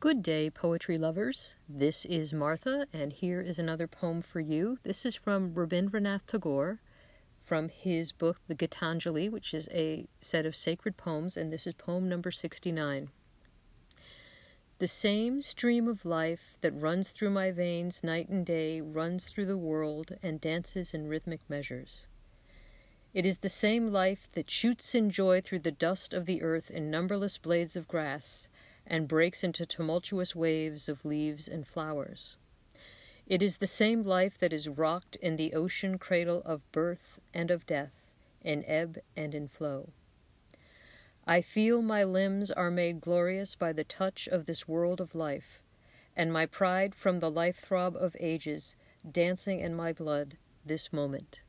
Good day, poetry lovers. This is Martha, and here is another poem for you. This is from Rabindranath Tagore, from his book, The Gitanjali, which is a set of sacred poems, and this is poem number 69. The same stream of life that runs through my veins night and day runs through the world and dances in rhythmic measures. It is the same life that shoots in joy through the dust of the earth in numberless blades of grass, and breaks into tumultuous waves of leaves and flowers. It is the same life that is rocked in the ocean cradle of birth and of death, in ebb and in flow. I feel my limbs are made glorious by the touch of this world of life, and my pride from the life throb of ages dancing in my blood this moment.